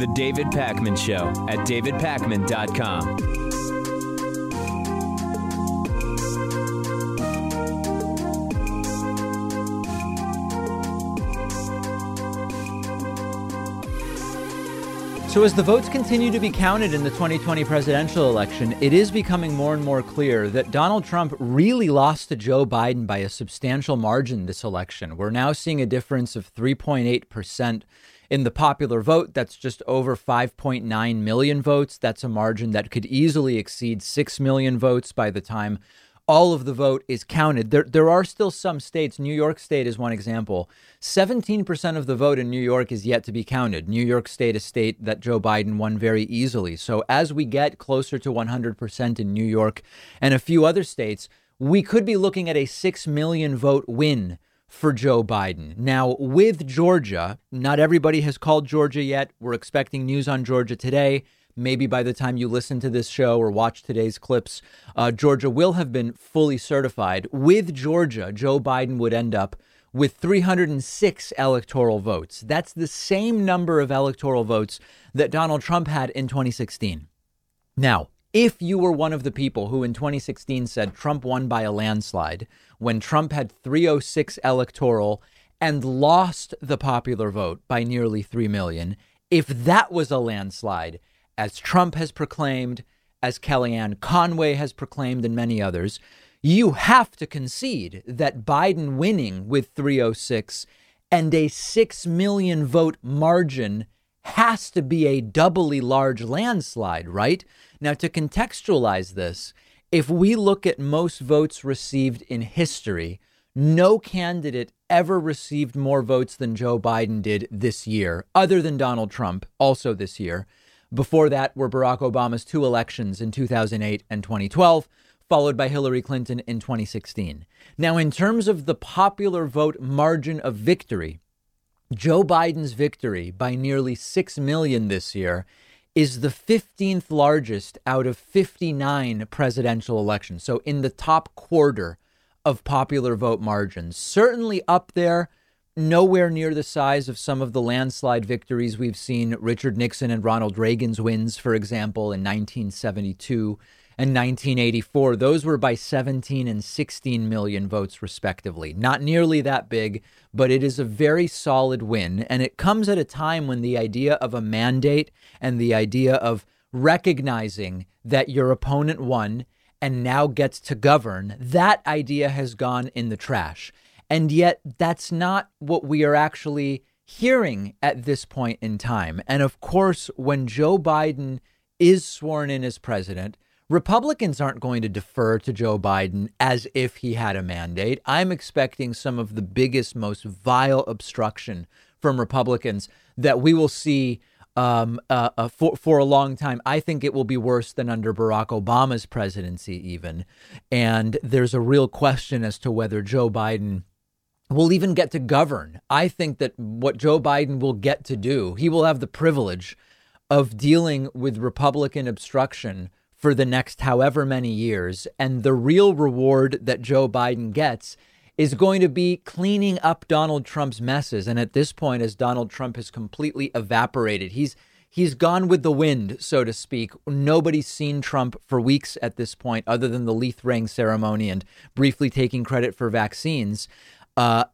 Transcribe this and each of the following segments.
The David Pakman Show at davidpakman.com. So as the votes continue to be counted in the 2020 presidential election, it is becoming more and more clear that Donald Trump really lost to Joe Biden by a substantial margin this election. We're now seeing a difference of 3.8% in the popular vote. That's just over 5.9 million votes. That's a margin that could easily exceed 6 million votes by the time all of the vote is counted. There are still some states. New York State is one example. 17% of the vote in New York is yet to be counted. New York State, a state that Joe Biden won very easily. So as we get closer to 100% in New York and a few other states, we could be looking at a 6 million vote win for Joe Biden. Now, with Georgia, not everybody has called Georgia yet. We're expecting news on Georgia today. Maybe by the time you listen to this show or watch today's clips, Georgia will have been fully certified. With Georgia, Joe Biden would end up with 306 electoral votes. That's the same number of electoral votes that Donald Trump had in 2016. Now, if you were one of the people who in 2016 said Trump won by a landslide, when Trump had 306 electoral and lost the popular vote by nearly 3 million, if that was a landslide, as Trump has proclaimed, as Kellyanne Conway has proclaimed, and many others, you have to concede that Biden winning with 306 and a 6 million vote margin has to be a doubly large landslide, right? Now, to contextualize this, if we look at most votes received in history, no candidate ever received more votes than Joe Biden did this year, other than Donald Trump, also this year. Before that were Barack Obama's two elections in 2008 and 2012, followed by Hillary Clinton in 2016. Now, in terms of the popular vote margin of victory, Joe Biden's victory by nearly 6 million this year is the 15th largest out of 59 presidential elections. So in the top quarter of popular vote margins, certainly up there. Nowhere near the size of some of the landslide victories we've seen. Richard Nixon and Ronald Reagan's wins, for example, in 1972 and 1984. Those were by 17 and 16 million votes, respectively. Not nearly that big, but it is a very solid win. And it comes at a time when the idea of a mandate and the idea of recognizing that your opponent won and now gets to govern, that idea has gone in the trash. And yet that's not what we are actually hearing at this point in time. And of course, when Joe Biden is sworn in as president, Republicans aren't going to defer to Joe Biden as if he had a mandate. I'm expecting some of the biggest, most vile obstruction from Republicans that we will see for a long time. I think it will be worse than under Barack Obama's presidency even. And there's a real question as to whether Joe Biden will even get to govern. I think that what Joe Biden will get to do, he will have the privilege of dealing with Republican obstruction for the next however many years. And the real reward that Joe Biden gets is going to be cleaning up Donald Trump's messes. And at this point, as Donald Trump has completely evaporated, he's gone with the wind, so to speak. Nobody's seen Trump for weeks at this point, other than the wreath laying ceremony and briefly taking credit for vaccines.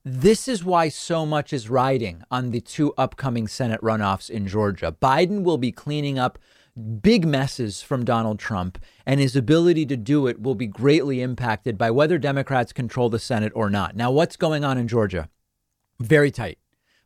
This is why so much is riding on the two upcoming Senate runoffs in Georgia. Biden will be cleaning up big messes from Donald Trump, and his ability to do it will be greatly impacted by whether Democrats control the Senate or not. Now, what's going on in Georgia? Very tight.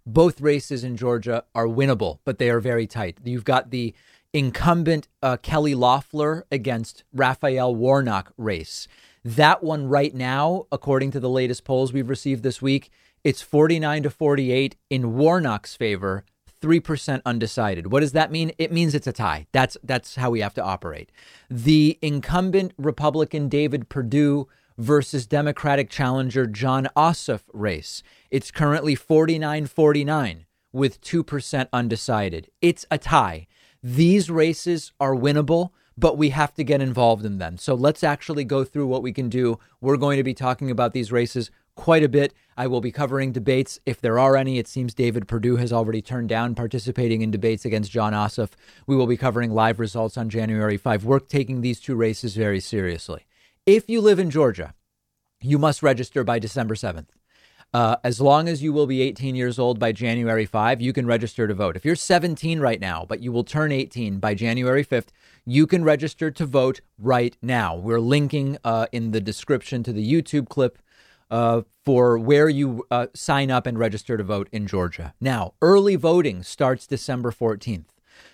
Both races in Georgia are winnable, but they are very tight. You've got the incumbent Kelly Loeffler against Raphael Warnock race. That one right now, according to the latest polls we've received this week, it's 49-48 in Warnock's favor, 3% undecided. What does that mean? It means it's a tie. That's how we have to operate. The incumbent Republican David Perdue versus Democratic challenger John Ossoff race. It's currently 49-49 with 2% undecided. It's a tie. These races are winnable, but we have to get involved in them. So let's actually go through what we can do. We're going to be talking about these races quite a bit. I will be covering debates if there are any. It seems David Perdue has already turned down participating in debates against John Ossoff. We will be covering live results on January 5. We're taking these two races very seriously. If you live in Georgia, you must register by December 7th. As long as you will be 18 years old by January 5, you can register to vote. If you're 17 right now, but you will turn 18 by January 5th, you can register to vote right now. We're linking in the description to the YouTube clip for where you sign up and register to vote in Georgia. Now, early voting starts December 14th.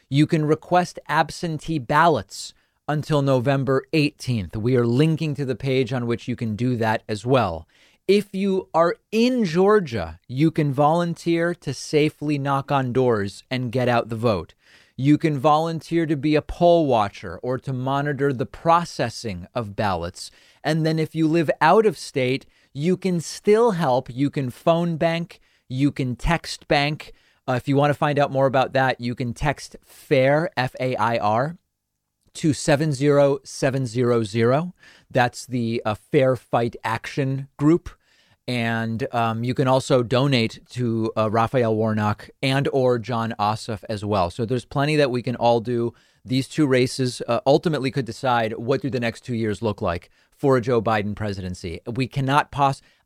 You can request absentee ballots until November 18th. We are linking to the page on which you can do that as well. If you are in Georgia, you can volunteer to safely knock on doors and get out the vote. You can volunteer to be a poll watcher or to monitor the processing of ballots. And then if you live out of state, you can still help. You can phone bank. You can text bank. If you want to find out more about that, you can text FAIR, F-A-I-R, to 70700. That's the Fair Fight Action group. And you can also donate to Raphael Warnock and or John Ossoff as well. So there's plenty that we can all do. These two races ultimately could decide what do the next 2 years look like for a Joe Biden presidency. We cannot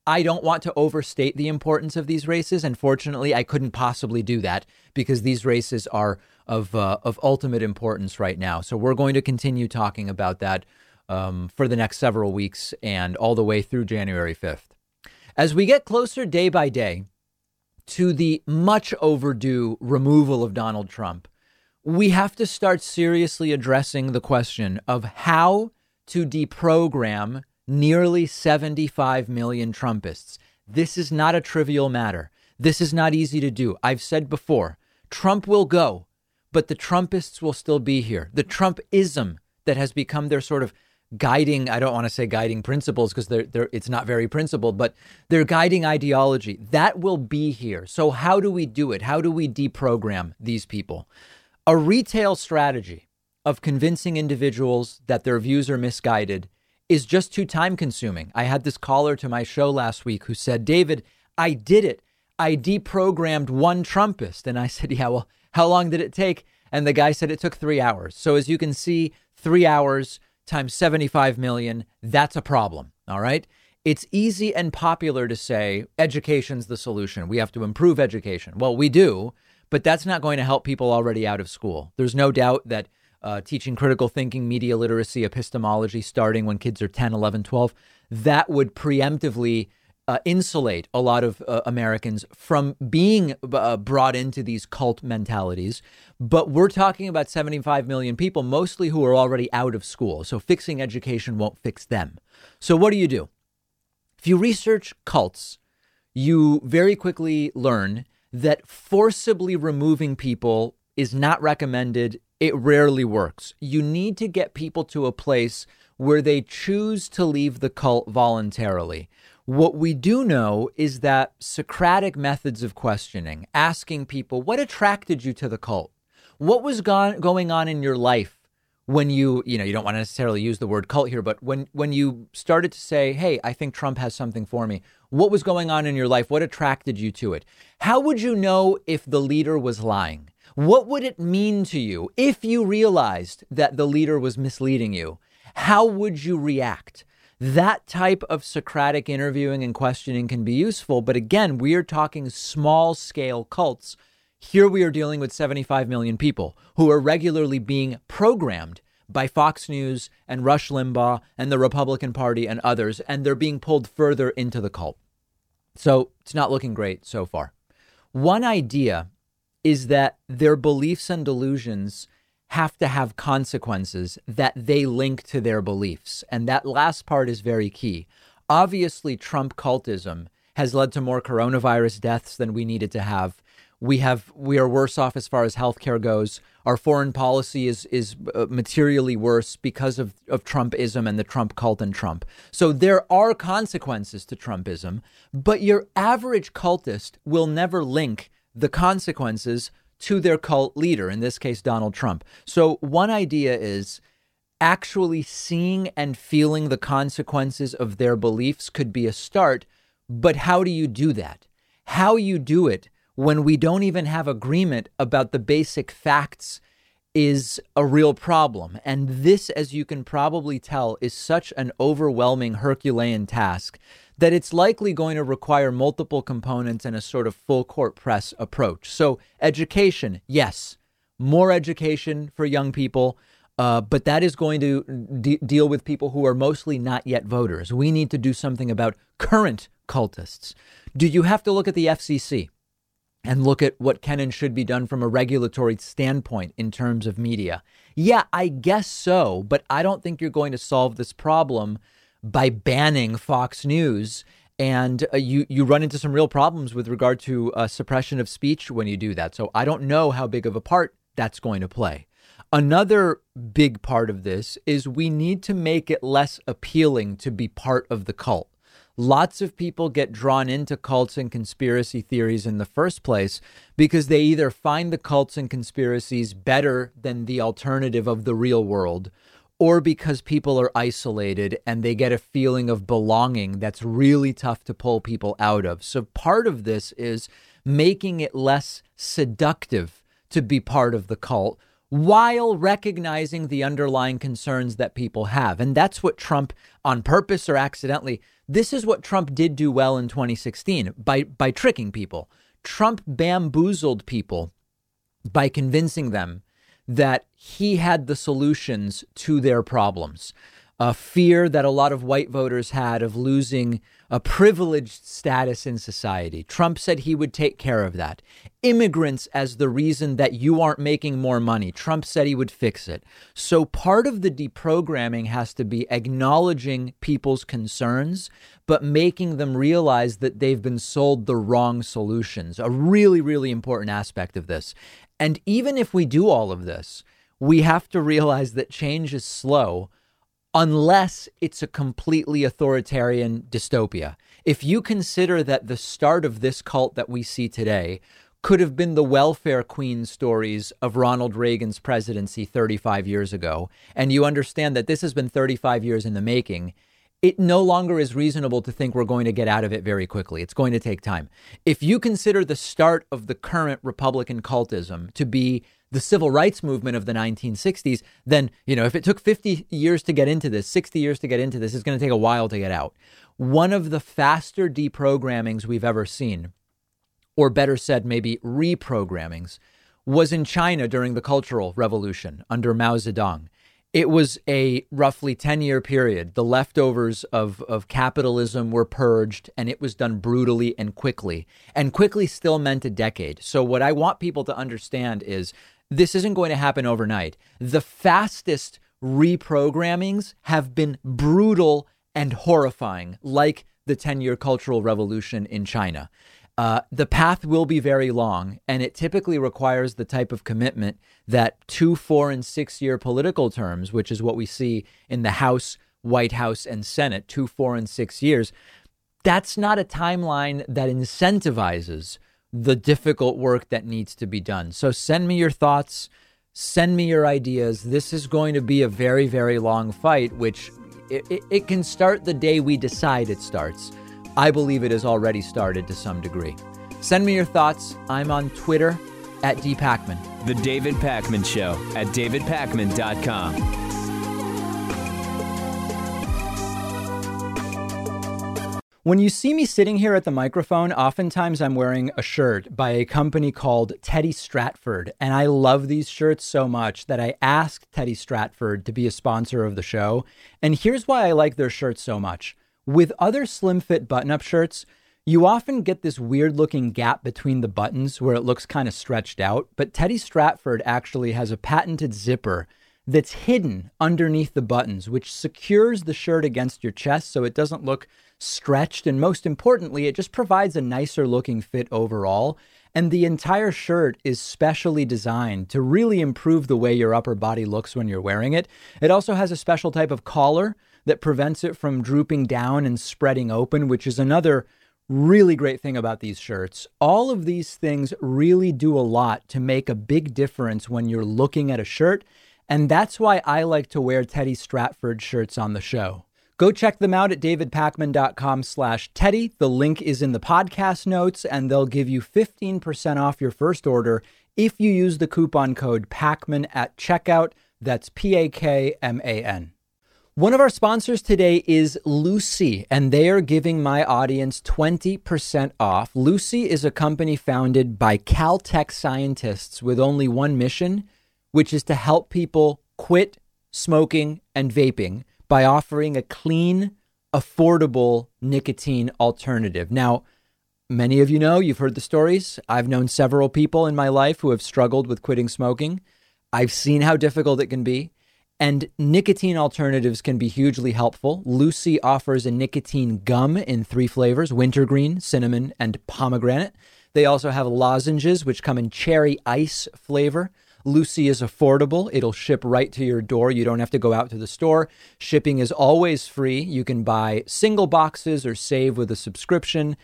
I don't want to overstate the importance of these races. And fortunately, I couldn't possibly do that because these races are of ultimate importance right now. So we're going to continue talking about that for the next several weeks and all the way through January 5th. As we get closer day by day to the much overdue removal of Donald Trump, we have to start seriously addressing the question of how to deprogram nearly 75 million Trumpists. This is not a trivial matter. This is not easy to do. I've said before, Trump will go, but the Trumpists will still be here. The Trumpism that has become their sort of guiding, I don't want to say guiding principles because it's not very principled, but their guiding ideology, that will be here. So how do we do it? How do we deprogram these people? A retail strategy of convincing individuals that their views are misguided is just too time consuming. I had this caller to my show last week who said, David, I did it. I deprogrammed one Trumpist. And I said, yeah, well, how long did it take? And the guy said it took 3 hours. So as you can see, 3 hours times 75 million, that's a problem. All right. It's easy and popular to say education's the solution. We have to improve education. Well, we do, but that's not going to help people already out of school. There's no doubt that teaching critical thinking, media literacy, epistemology, starting when kids are 10, 11, 12, that would preemptively insulate a lot of Americans from being brought into these cult mentalities. But we're talking about 75 million people, mostly who are already out of school. So fixing education won't fix them. So what do? If you research cults, you very quickly learn that forcibly removing people is not recommended. It rarely works. You need to get people to a place where they choose to leave the cult voluntarily. What we do know is that Socratic methods of questioning, asking people, what attracted you to the cult? What was going on in your life when you don't want to necessarily use the word cult here, but when you started to say, hey, I think Trump has something for me. What was going on in your life? What attracted you to it? How would you know if the leader was lying? What would it mean to you if you realized that the leader was misleading you? How would you react? That type of Socratic interviewing and questioning can be useful. But again, we are talking small scale cults. Here we are dealing with 75 million people who are regularly being programmed by Fox News and Rush Limbaugh and the Republican Party and others. And they're being pulled further into the cult. So it's not looking great so far. One idea is that their beliefs and delusions have to have consequences that they link to their beliefs. And that last part is very key. Obviously, Trump cultism has led to more coronavirus deaths than we needed to have. We are worse off as far as healthcare goes. Our foreign policy is materially worse because of Trumpism and the Trump cult and Trump. So there are consequences to Trumpism, but your average cultist will never link the consequences to their cult leader, in this case, Donald Trump. So one idea is actually seeing and feeling the consequences of their beliefs could be a start, But how do you do that? How you do it when we don't even have agreement about the basic facts is a real problem. And this, as you can probably tell, is such an overwhelming Herculean task that it's likely going to require multiple components and a sort of full court press approach. So education, yes, more education for young people. But that is going to deal with people who are mostly not yet voters. We need to do something about current cultists. Do you have to look at the FCC and look at what can and should be done from a regulatory standpoint in terms of media? Yeah, I guess so. But I don't think you're going to solve this problem by banning Fox News. And you run into some real problems with regard to suppression of speech when you do that. So I don't know how big of a part that's going to play. Another big part of this is we need to make it less appealing to be part of the cult. Lots of people get drawn into cults and conspiracy theories in the first place because they either find the cults and conspiracies better than the alternative of the real world, or because people are isolated and they get a feeling of belonging that's really tough to pull people out of. So part of this is making it less seductive to be part of the cult, while recognizing the underlying concerns that people have. And that's what Trump, on purpose or accidentally, this is what Trump did do well in 2016 by tricking people. Trump bamboozled people by convincing them that he had the solutions to their problems. A fear that a lot of white voters had of losing a privileged status in society. Trump said he would take care of that. Immigrants as the reason that you aren't making more money. Trump said he would fix it. So part of the deprogramming has to be acknowledging people's concerns, but making them realize that they've been sold the wrong solutions. A really, really important aspect of this. And even if we do all of this, we have to realize that change is slow, unless it's a completely authoritarian dystopia. If you consider that the start of this cult that we see today could have been the welfare queen stories of Ronald Reagan's presidency 35 years ago, and you understand that this has been 35 years in the making, it no longer is reasonable to think we're going to get out of it very quickly. It's going to take time. If you consider the start of the current Republican cultism to be the civil rights movement of the 1960s, then, you know, if it took 50 years to get into this, 60 years to get into this, it's going to take a while to get out. One of the faster deprogrammings we've ever seen, or better said, maybe reprogrammings, was in China during the Cultural Revolution under Mao Zedong. It was a roughly 10-year period. The leftovers of capitalism were purged, and it was done brutally and quickly. And quickly still meant a decade. So what I want people to understand is this isn't going to happen overnight. The fastest reprogrammings have been brutal and horrifying, like the 10-year Cultural Revolution in China. The path will be very long, and it typically requires the type of commitment that 2, 4, and 6 year political terms, which is what we see in the House, White House, and Senate, 2, 4, and 6 years. That's not a timeline that incentivizes the difficult work that needs to be done. So send me your thoughts. Send me your ideas. This is going to be a very, very long fight, which it can start the day we decide it starts. I believe it has already started to some degree. Send me your thoughts. I'm on Twitter at @DPakman. The David Pakman Show at DavidPakman.com. When you see me sitting here at the microphone, oftentimes I'm wearing a shirt by a company called Teddy Stratford. And I love these shirts so much that I asked Teddy Stratford to be a sponsor of the show. And here's why I like their shirts so much. With other slim fit button-up shirts, you often get this weird-looking gap between the buttons where it looks kind of stretched out. But Teddy Stratford actually has a patented zipper that's hidden underneath the buttons, which secures the shirt against your chest so it doesn't look stretched. And most importantly, it just provides a nicer-looking fit overall. And the entire shirt is specially designed to really improve the way your upper body looks when you're wearing it. It also has a special type of collar that prevents it from drooping down and spreading open, which is another really great thing about these shirts. All of these things really do a lot to make a big difference when you're looking at a shirt. And that's why I like to wear Teddy Stratford shirts on the show. Go check them out at davidpakman.com/Teddy. The link is in the podcast notes, and they'll give you 15% off your first order if you use the coupon code Pakman at checkout. That's P-A-K-M-A-N. One of our sponsors today is Lucy, and they are giving my audience 20% off. Lucy is a company founded by Caltech scientists with only one mission, which is to help people quit smoking and vaping by offering a clean, affordable nicotine alternative. Now, many of you know, you've heard the stories. I've known several people in my life who have struggled with quitting smoking. I've seen how difficult it can be. And nicotine alternatives can be hugely helpful. Lucy offers a nicotine gum in 3 flavors, wintergreen, cinnamon, and pomegranate. They also have lozenges, which come in cherry ice flavor. Lucy is affordable. It'll ship right to your door. You don't have to go out to the store. Shipping is always free. You can buy single boxes or save with a subscription.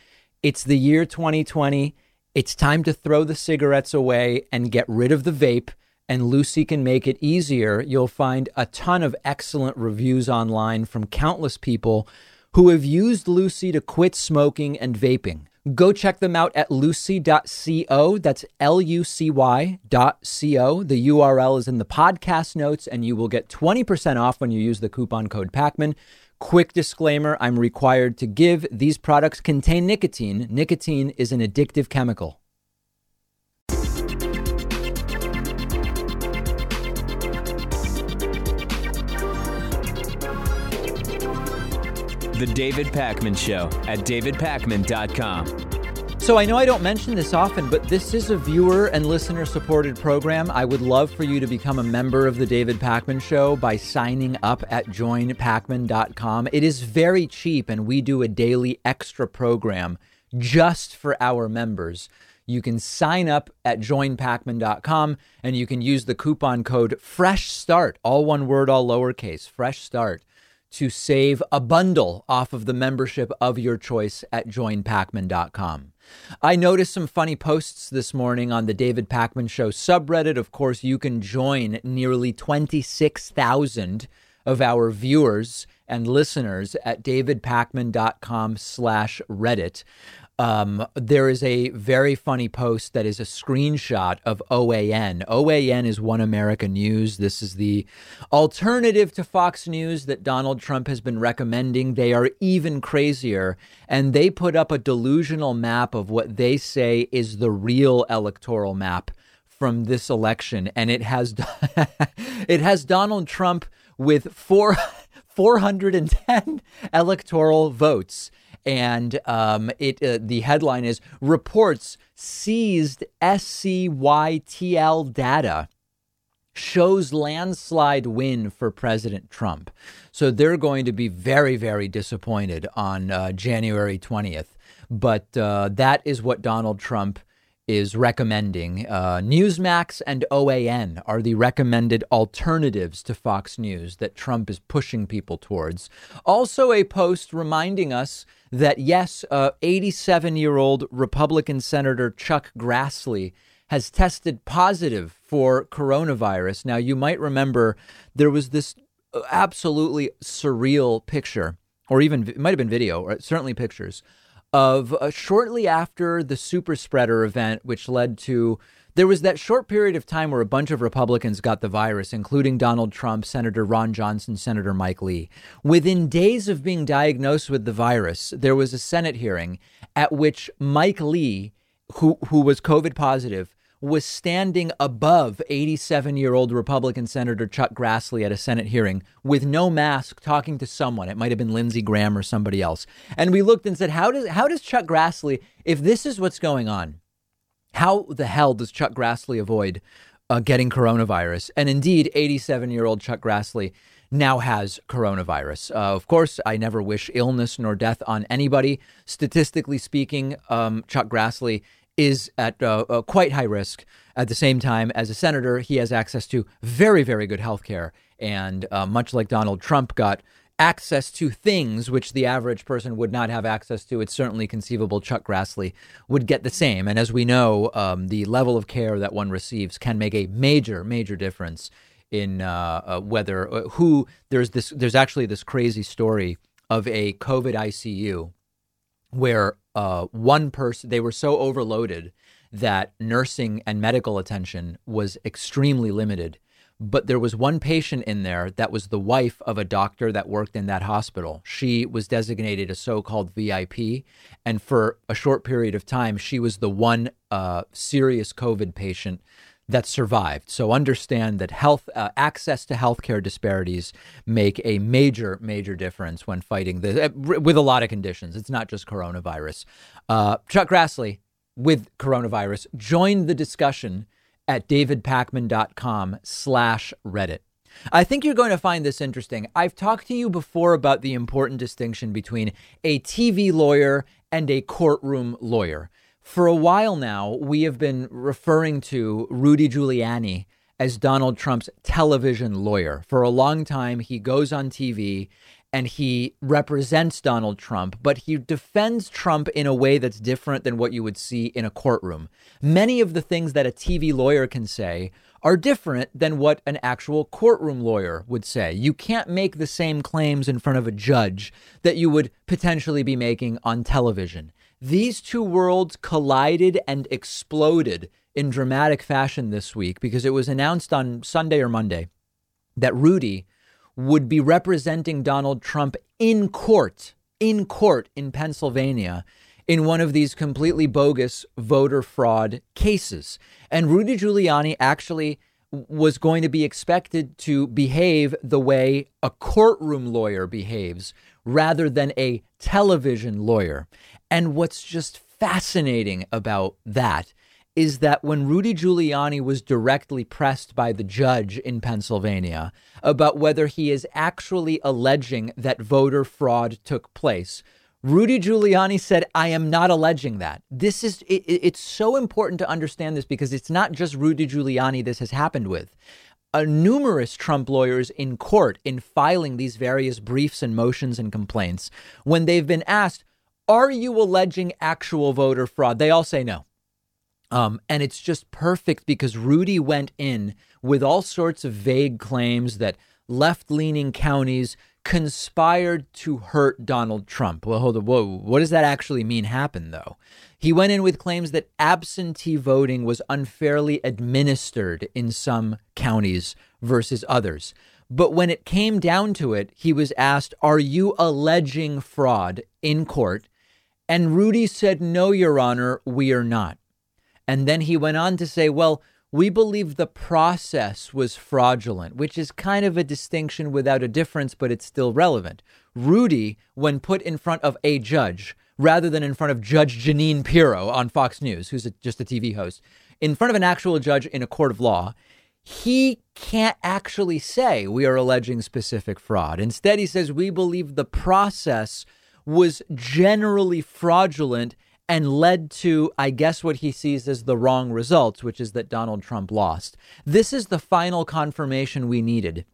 It's the year 2020. It's time to throw the cigarettes away and get rid of the vape. And Lucy can make it easier. You'll find a ton of excellent reviews online from countless people who have used Lucy to quit smoking and vaping. Go check them out at lucy.co. That's Lucy.co. The URL is in the podcast notes, and you will get 20% off when you use the coupon code Pakman. Quick disclaimer, I'm required to give. These products contain nicotine. Nicotine is an addictive chemical. The David Pakman Show at davidpakman.com. So I know I don't mention this often, but this is a viewer and listener supported program. I would love for you to become a member of The David Pakman Show by signing up at joinpakman.com. It is very cheap, and we do a daily extra program just for our members. You can sign up at joinpakman.com, and you can use the coupon code Fresh Start, all one word, all lowercase, Fresh Start, to save a bundle off of the membership of your choice at joinpakman.com. I noticed some funny posts this morning on the David Pakman Show subreddit. Of course, you can join nearly 26,000 of our viewers and listeners at davidpakman.com/Reddit. There is a very funny post that is a screenshot of OAN. OAN is One America News. This is the alternative to Fox News that Donald Trump has been recommending. They are even crazier, and they put up a delusional map of what they say is the real electoral map from this election. And it has it has Donald Trump with 410 electoral votes. And the headline is "Reports Seized SCYTL Data Shows Landslide Win for President Trump." So they're going to be very, very disappointed on January 20th. But that is what Donald Trump is recommending. Newsmax and OAN are the recommended alternatives to Fox News that Trump is pushing people towards. Also, a post reminding us that, yes, 87-year-old Republican Senator Chuck Grassley has tested positive for coronavirus. Now, you might remember there was this absolutely surreal picture, or even it might have been video, or certainly pictures, of shortly after the super spreader event, which led to, there was that short period of time where a bunch of Republicans got the virus, including Donald Trump, Senator Ron Johnson, Senator Mike Lee. Within days of being diagnosed with the virus, there was a Senate hearing at which Mike Lee, who was COVID positive, was standing above 87-year-old Republican Senator Chuck Grassley at a Senate hearing with no mask, talking to someone. It might have been Lindsey Graham or somebody else. And we looked and said, how does Chuck Grassley, if this is what's going on, how the hell does Chuck Grassley avoid getting coronavirus? And indeed, 87-year-old Chuck Grassley now has coronavirus. Of course, I never wish illness nor death on anybody. Statistically speaking, Chuck Grassley is at quite high risk. At the same time, as a senator, he has access to very, very good health care. And much like Donald Trump got access to things which the average person would not have access to, it's certainly conceivable Chuck Grassley would get the same. And as we know, the level of care that one receives can make a major, major difference in whether who there's actually this crazy story of a COVID ICU where one person, they were so overloaded that nursing and medical attention was extremely limited. But there was one patient in there that was the wife of a doctor that worked in that hospital. She was designated a so-called VIP. And for a short period of time, she was the one serious COVID patient that survived. So understand that health access to healthcare disparities make a major, major difference when fighting this with a lot of conditions. It's not just coronavirus. Chuck Grassley with coronavirus joined the discussion at davidpakman.com/Reddit. I think you're going to find this interesting. I've talked to you before about the important distinction between a TV lawyer and a courtroom lawyer. For a while now, we have been referring to Rudy Giuliani as Donald Trump's television lawyer. For a long time, he goes on TV and he represents Donald Trump, but he defends Trump in a way that's different than what you would see in a courtroom. Many of the things that a TV lawyer can say are different than what an actual courtroom lawyer would say. You can't make the same claims in front of a judge that you would potentially be making on television. These two worlds collided and exploded in dramatic fashion this week because it was announced on Sunday or Monday that Rudy would be representing Donald Trump in court in Pennsylvania in one of these completely bogus voter fraud cases. And Rudy Giuliani actually was going to be expected to behave the way a courtroom lawyer behaves rather than a television lawyer. And what's just fascinating about that is that when Rudy Giuliani was directly pressed by the judge in Pennsylvania about whether he is actually alleging that voter fraud took place, Rudy Giuliani said, "I am not alleging that." This is it's so important to understand this because it's not just Rudy Giuliani this has happened with. Numerous Trump lawyers in court in filing these various briefs and motions and complaints, when they've been asked, "Are you alleging actual voter fraud?" they all say no. And it's just perfect because Rudy went in with all sorts of vague claims that left-leaning counties conspired to hurt Donald Trump. Well, hold on. Whoa. What does that actually mean happened, though? He went in with claims that absentee voting was unfairly administered in some counties versus others. But when it came down to it, he was asked, "Are you alleging fraud in court?" And Rudy said, "No, Your Honor, we are not." And then he went on to say, "Well, we believe the process was fraudulent," which is kind of a distinction without a difference, but it's still relevant. Rudy, when put in front of a judge, rather than in front of Judge Jeanine Pirro on Fox News, who's just a TV host, in front of an actual judge in a court of law, he can't actually say we are alleging specific fraud. Instead, he says we believe the process was generally fraudulent and led to, I guess, what he sees as the wrong results, which is that Donald Trump lost. This is the final confirmation we needed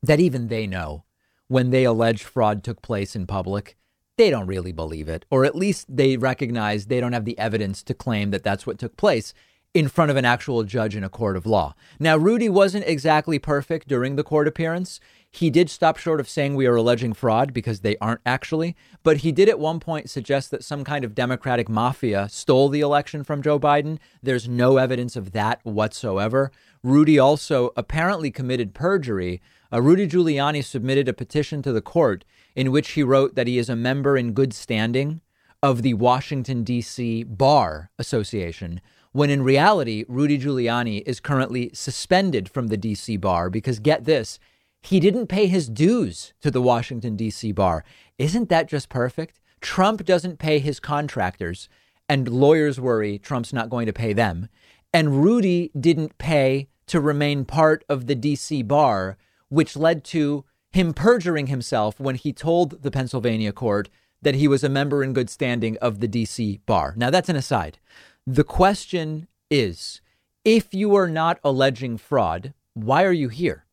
that even they know when they allege fraud took place in public, they don't really believe it, or at least they recognize they don't have the evidence to claim that that's what took place in front of an actual judge in a court of law. Now, Rudy wasn't exactly perfect during the court appearance. He did stop short of saying we are alleging fraud because they aren't actually, but he did at one point suggest that some kind of Democratic mafia stole the election from Joe Biden. There's no evidence of that whatsoever. Rudy also apparently committed perjury. Rudy Giuliani submitted a petition to the court in which he wrote that he is a member in good standing of the Washington, D.C. Bar Association, when in reality, Rudy Giuliani is currently suspended from the D.C. Bar because, get this, he didn't pay his dues to the Washington, D.C. Bar. Isn't that just perfect? Trump doesn't pay his contractors and lawyers worry Trump's not going to pay them. And Rudy didn't pay to remain part of the D.C. Bar, which led to him perjuring himself when he told the Pennsylvania court that he was a member in good standing of the D.C. Bar. Now, that's an aside. The question is, if you are not alleging fraud, why are you here?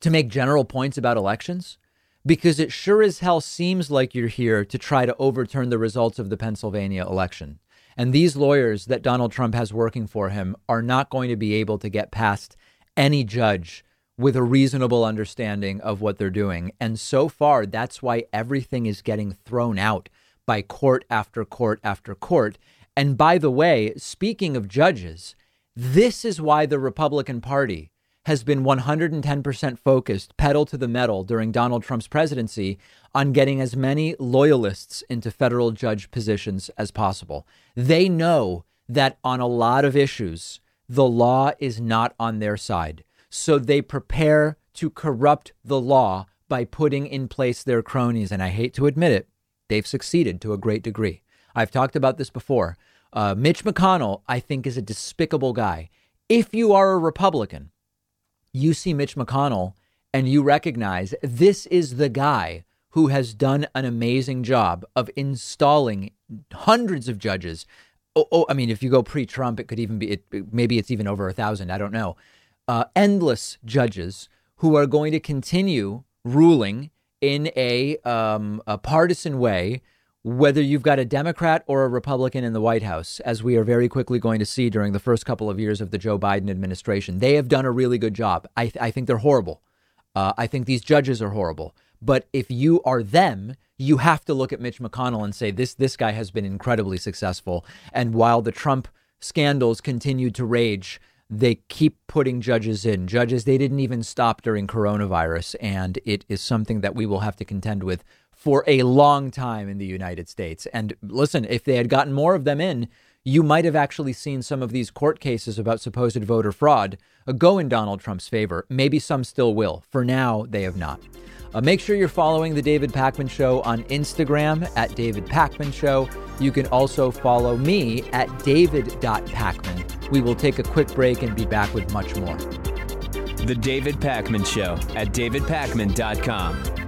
To make general points about elections? Because it sure as hell seems like you're here to try to overturn the results of the Pennsylvania election. And these lawyers that Donald Trump has working for him are not going to be able to get past any judge with a reasonable understanding of what they're doing. And so far, that's why everything is getting thrown out by court after court after court. And by the way, speaking of judges, this is why the Republican Party has been 110% focused, pedal to the metal during Donald Trump's presidency, on getting as many loyalists into federal judge positions as possible. They know that on a lot of issues, the law is not on their side. So they prepare to corrupt the law by putting in place their cronies. And I hate to admit it, they've succeeded to a great degree. I've talked about this before. Mitch McConnell, I think, is a despicable guy. If you are a Republican, you see Mitch McConnell and you recognize this is the guy who has done an amazing job of installing hundreds of judges. I mean, if you go pre-Trump, it could even be maybe it's even over 1,000. I don't know. Endless judges who are going to continue ruling in a partisan way, whether you've got a Democrat or a Republican in the White House, as we are very quickly going to see during the first couple of years of the Joe Biden administration. They have done a really good job. I think they're horrible. I think these judges are horrible. But if you are them, you have to look at Mitch McConnell and say this guy has been incredibly successful. And while the Trump scandals continue to rage, they keep putting judges in, judges they didn't even stop during coronavirus. And it is something that we will have to contend with for a long time in the United States. And listen, if they had gotten more of them in, you might have actually seen some of these court cases about supposed voter fraud go in Donald Trump's favor. Maybe some still will. For now, they have not. Make sure you're following The David Pakman Show on Instagram at David Pakman Show. You can also follow me at David.Pakman. We will take a quick break and be back with much more. The David Pakman Show at DavidPakman.com.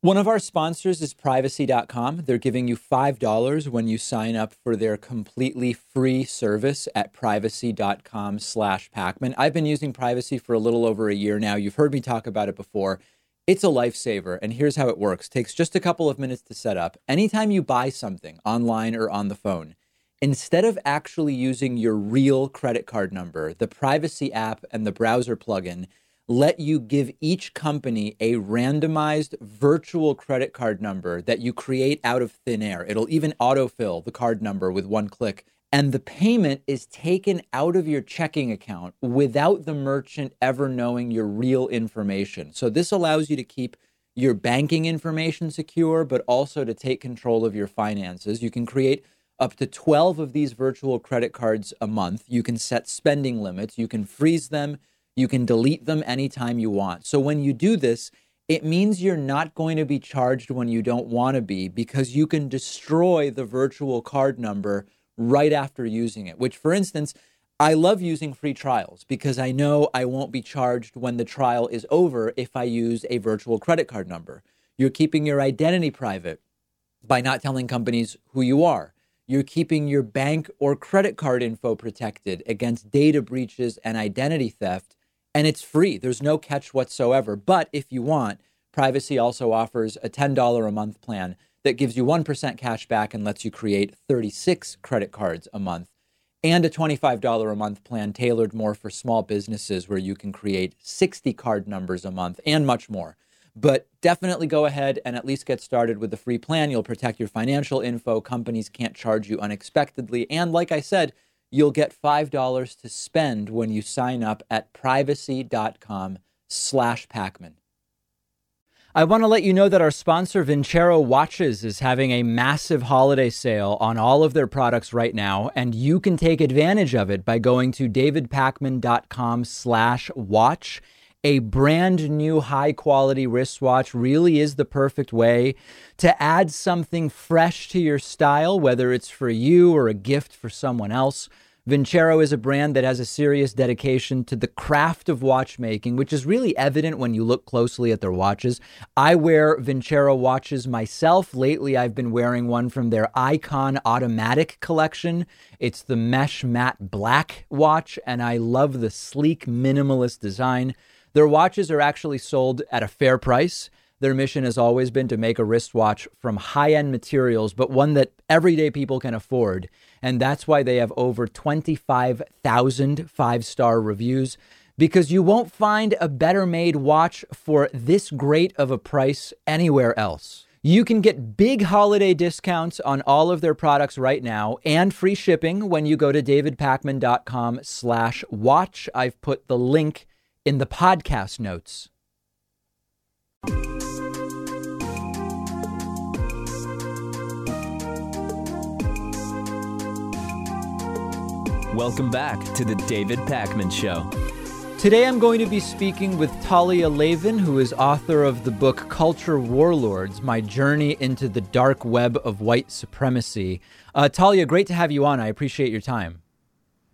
One of our sponsors is privacy.com. They're giving you $5 when you sign up for their completely free service at privacy.com/Pakman. I've been using Privacy for a little over a year now. You've heard me talk about it before. It's a lifesaver, and here's how it works. Takes just a couple of minutes to set up. Anytime you buy something online or on the phone, instead of actually using your real credit card number, the Privacy app and the browser plugin let you give each company a randomized virtual credit card number that you create out of thin air. It'll even autofill the card number with one click. And the payment is taken out of your checking account without the merchant ever knowing your real information. So this allows you to keep your banking information secure, but also to take control of your finances. You can create up to 12 of these virtual credit cards a month. You can set spending limits. You can freeze them. You can delete them anytime you want. So when you do this, it means you're not going to be charged when you don't want to be, because you can destroy the virtual card number right after using it, which, for instance, I love using free trials because I know I won't be charged when the trial is over if I use a virtual credit card number. You're keeping your identity private by not telling companies who you are. You're keeping your bank or credit card info protected against data breaches and identity theft. And it's free. There's no catch whatsoever. But if you want, Privacy also offers a $10 a month plan that gives you 1% cash back and lets you create 36 credit cards a month, and a $25 a month plan tailored more for small businesses where you can create 60 card numbers a month and much more. But definitely go ahead and at least get started with the free plan. You'll protect your financial info. Companies can't charge you unexpectedly. And like I said, you'll get $5 to spend when you sign up at privacy.com/Pakman. I want to let you know that our sponsor, Vincero Watches, is having a massive holiday sale on all of their products right now, and you can take advantage of it by going to davidpakman.com/watch. A brand new high quality wristwatch really is the perfect way to add something fresh to your style, whether it's for you or a gift for someone else. Vincero is a brand that has a serious dedication to the craft of watchmaking, which is really evident when you look closely at their watches. I wear Vincero watches myself. Lately, I've been wearing one from their Icon Automatic collection. It's the mesh matte black watch, and I love the sleek, minimalist design. Their watches are actually sold at a fair price. Their mission has always been to make a wristwatch from high-end materials, but one that everyday people can afford. And that's why they have over 25,000 five-star reviews, because you won't find a better-made watch for this great of a price anywhere else. You can get big holiday discounts on all of their products right now and free shipping when you go to davidpakman.com/watch. I've put the link in the podcast notes. Welcome back to the David Pakman Show. Today I'm going to be speaking with Talia Lavin, who is author of the book Culture Warlords, My Journey into the Dark Web of White Supremacy. Talia, great to have you on. I appreciate your time.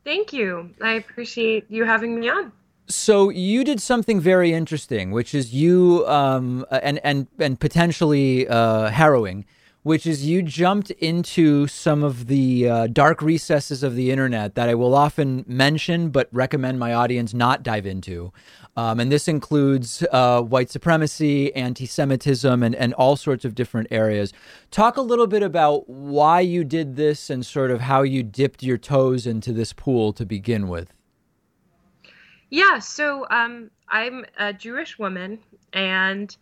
Thank you. I appreciate you having me on. So you did something very interesting, which is you and potentially harrowing, which is you jumped into some of the dark recesses of the internet that I will often mention, but recommend my audience not dive into. And this includes white supremacy, anti-Semitism, and all sorts of different areas. Talk a little bit about why you did this and sort of how you dipped your toes into this pool to begin with. Yeah, so I'm a Jewish woman, and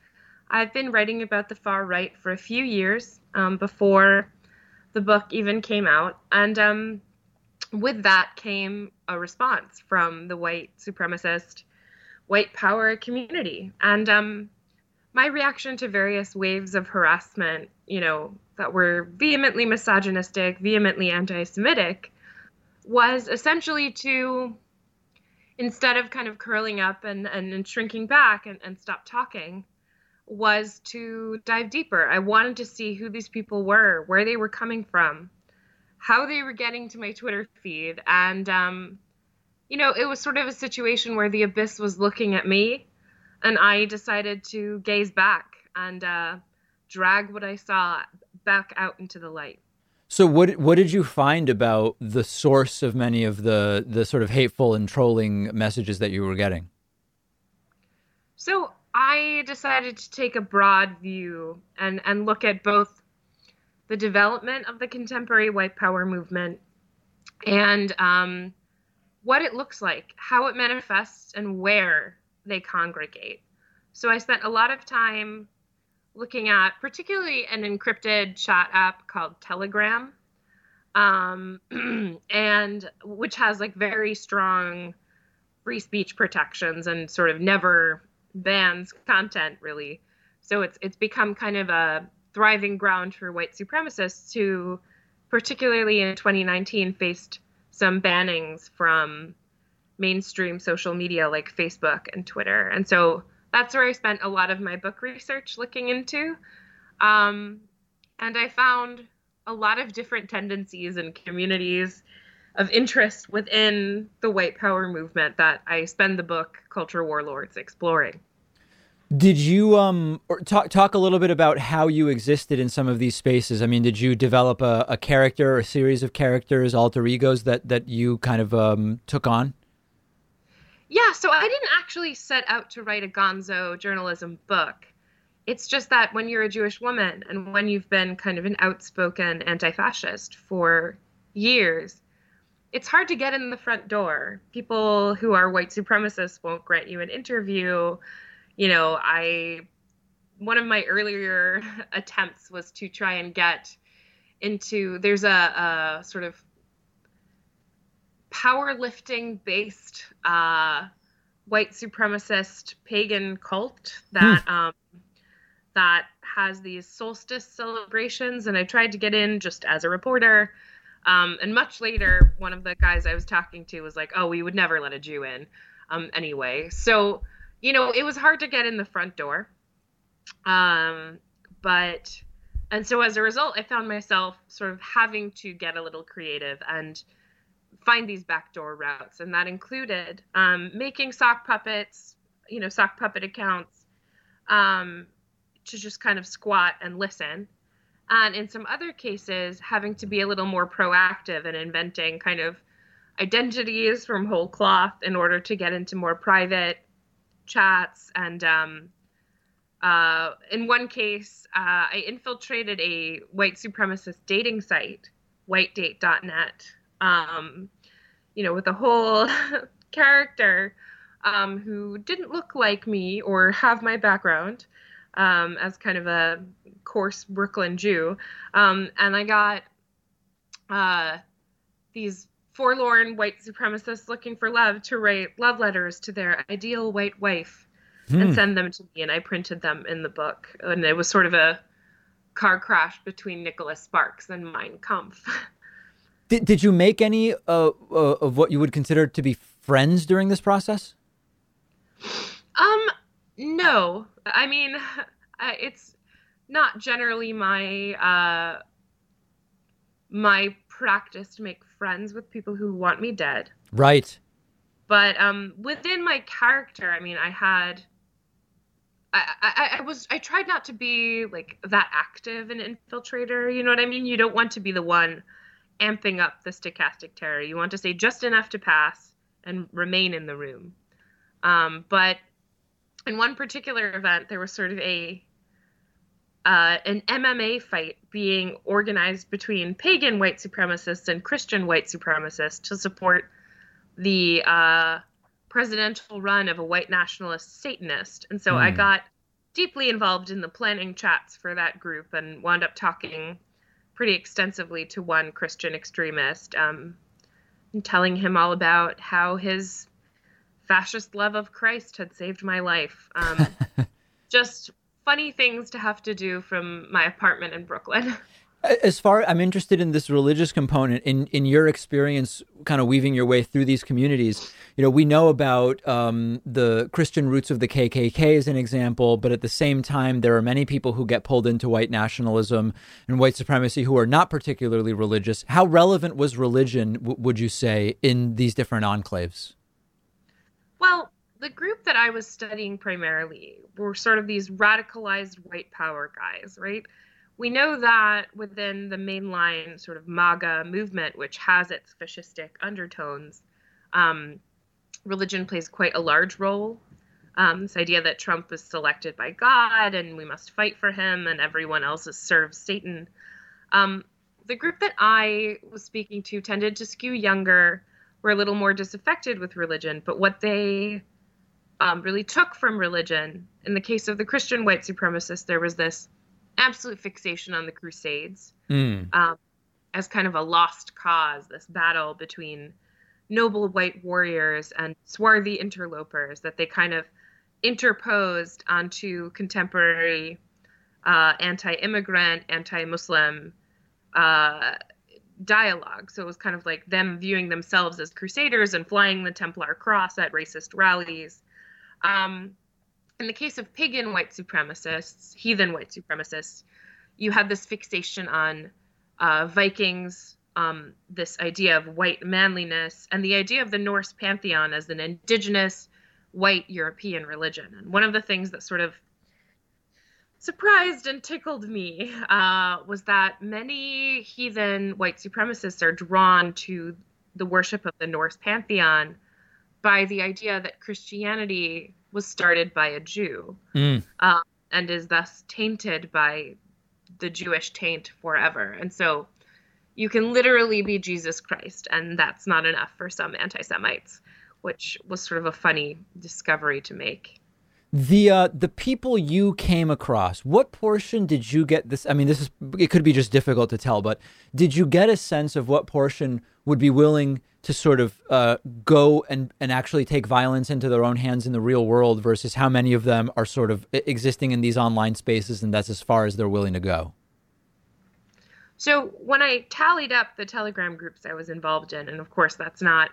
I've been writing about the far right for a few years before the book even came out. And with that came a response from the white supremacist, white power community. And my reaction to various waves of harassment, you know, that were vehemently misogynistic, vehemently anti-Semitic, was essentially to, instead of kind of curling up and shrinking back and stop talking, was to dive deeper. I wanted to see who these people were, where they were coming from, how they were getting to my Twitter feed. And, you know, it was sort of a situation where the abyss was looking at me, and I decided to gaze back and drag what I saw back out into the light. So what did you find about the source of many of the sort of hateful and trolling messages that you were getting? So I decided to take a broad view and look at both the development of the contemporary white power movement and what it looks like, how it manifests, and where they congregate. So I spent a lot of time looking at particularly an encrypted chat app called Telegram, and which has like very strong free speech protections and sort of never bans content, really. So it's become kind of a thriving ground for white supremacists who, particularly in 2019, faced some bannings from mainstream social media like Facebook and Twitter. And so that's where I spent a lot of my book research looking into. And I found a lot of different tendencies and communities of interest within the white power movement that I spend the book Culture Warlords exploring. Did you talk a little bit about how you existed in some of these spaces? I mean, did you develop a character or a series of characters, alter egos that you kind of took on? Yeah, so I didn't actually set out to write a gonzo journalism book. It's just that when you're a Jewish woman and when you've been kind of an outspoken anti-fascist for years, it's hard to get in the front door. People who are white supremacists won't grant you an interview. You know, one of my earlier attempts was to try and get into, there's a sort of powerlifting based white supremacist pagan cult that that has these solstice celebrations. And I tried to get in just as a reporter. And much later, one of the guys I was talking to was like, oh, we would never let a Jew in anyway. So, you know, it was hard to get in the front door. And so as a result, I found myself sort of having to get a little creative and find these backdoor routes. And that included making sock puppets, you know, sock puppet accounts to just kind of squat and listen. And in some other cases, having to be a little more proactive and inventing kind of identities from whole cloth in order to get into more private chats and In one case, I infiltrated a white supremacist dating site, whitedate.net, with a whole character who didn't look like me or have my background as kind of a coarse Brooklyn Jew. And I got these forlorn white supremacists looking for love to write love letters to their ideal white wife and send them to me. And I printed them in the book. And it was sort of a car crash between Nicholas Sparks and Mein Kampf. Did you make any of what you would consider to be friends during this process? No. I mean, it's not generally my my practice to make friends with people who want me dead. Right. But within my character, I mean, I tried not to be like that active an infiltrator. You know what I mean? You don't want to be the one amping up the stochastic terror. You want to say just enough to pass and remain in the room. But in one particular event, there was sort of an MMA fight being organized between pagan white supremacists and Christian white supremacists to support the presidential run of a white nationalist Satanist. And so I got deeply involved in the planning chats for that group and wound up talking pretty extensively to one Christian extremist and telling him all about how his fascist love of Christ had saved my life. Just funny things to have to do from my apartment in Brooklyn. I'm interested in this religious component in your experience, kind of weaving your way through these communities. You know, we know about the Christian roots of the KKK as an example, but at the same time, there are many people who get pulled into white nationalism and white supremacy who are not particularly religious. How relevant was religion, would you say, in these different enclaves? Well, the group that I was studying primarily were sort of these radicalized white power guys, right? We know that within the mainline sort of MAGA movement, which has its fascistic undertones, religion plays quite a large role. This idea that Trump was selected by God and we must fight for him and everyone else serves Satan. The group that I was speaking to tended to skew younger, were a little more disaffected with religion, but what they really took from religion, in the case of the Christian white supremacists, there was this absolute fixation on the Crusades as kind of a lost cause, this battle between noble white warriors and swarthy interlopers that they kind of interposed onto contemporary anti-immigrant, anti-Muslim dialogue. So it was kind of like them viewing themselves as crusaders and flying the Templar cross at racist rallies. In the case of pagan white supremacists, heathen white supremacists, you had this fixation on Vikings, this idea of white manliness, and the idea of the Norse pantheon as an indigenous white European religion. And one of the things that sort of surprised and tickled me was that many heathen white supremacists are drawn to the worship of the Norse pantheon by the idea that Christianity was started by a Jew and is thus tainted by the Jewish taint forever. And so you can literally be Jesus Christ, and that's not enough for some anti-Semites, which was sort of a funny discovery to make. The people you came across, what portion did you get this? I mean, it could be just difficult to tell, but did you get a sense of what portion would be willing to sort of go and actually take violence into their own hands in the real world versus how many of them are sort of existing in these online spaces and that's as far as they're willing to go? So when I tallied up the Telegram groups I was involved in, and of course that's not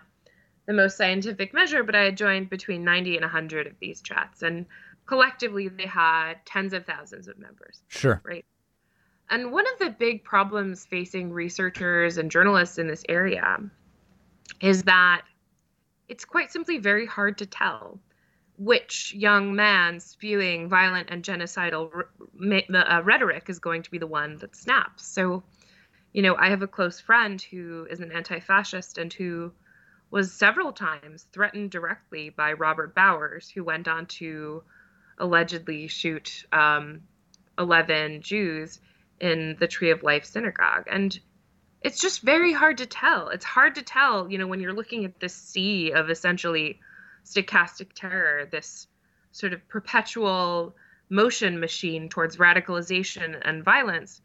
the most scientific measure, but I had joined between 90 and 100 of these chats, and collectively they had tens of thousands of members. Sure. Right. And one of the big problems facing researchers and journalists in this area is that it's quite simply very hard to tell which young man spewing violent and genocidal rhetoric is going to be the one that snaps. So, you know, I have a close friend who is an anti-fascist and who was several times threatened directly by Robert Bowers, who went on to allegedly shoot 11 Jews in the Tree of Life synagogue. And it's just very hard to tell. It's hard to tell, you know, when you're looking at this sea of essentially stochastic terror, this sort of perpetual motion machine towards radicalization and violence,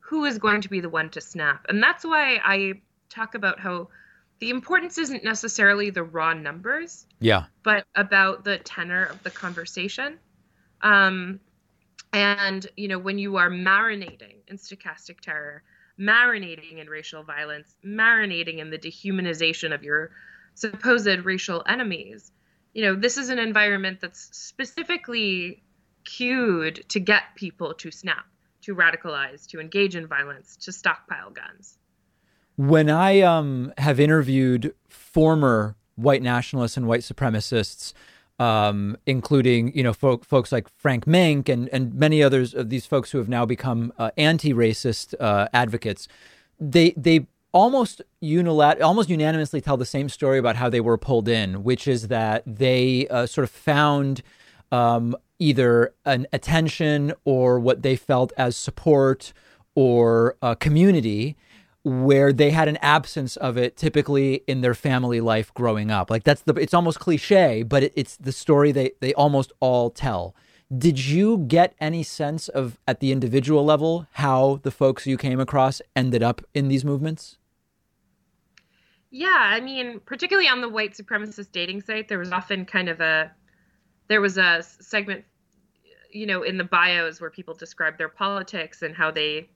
who is going to be the one to snap. And that's why I talk about how the importance isn't necessarily the raw numbers, but about the tenor of the conversation. And, you know, when you are marinating in stochastic terror, marinating in racial violence, marinating in the dehumanization of your supposed racial enemies, you know, this is an environment that's specifically cued to get people to snap, to radicalize, to engage in violence, to stockpile guns. When I have interviewed former white nationalists and white supremacists, including, you know, folks like Frank Mink and many others of these folks who have now become anti-racist advocates, they almost unanimously tell the same story about how they were pulled in, which is that they sort of found either an attention or what they felt as support or community where they had an absence of it, typically in their family life growing up. Like it's almost cliche, but it's the story they almost all tell. Did you get any sense of, at the individual level, how the folks you came across ended up in these movements? Yeah, I mean, particularly on the white supremacist dating site, there was often kind of a segment, you know, in the bios where people described their politics and how they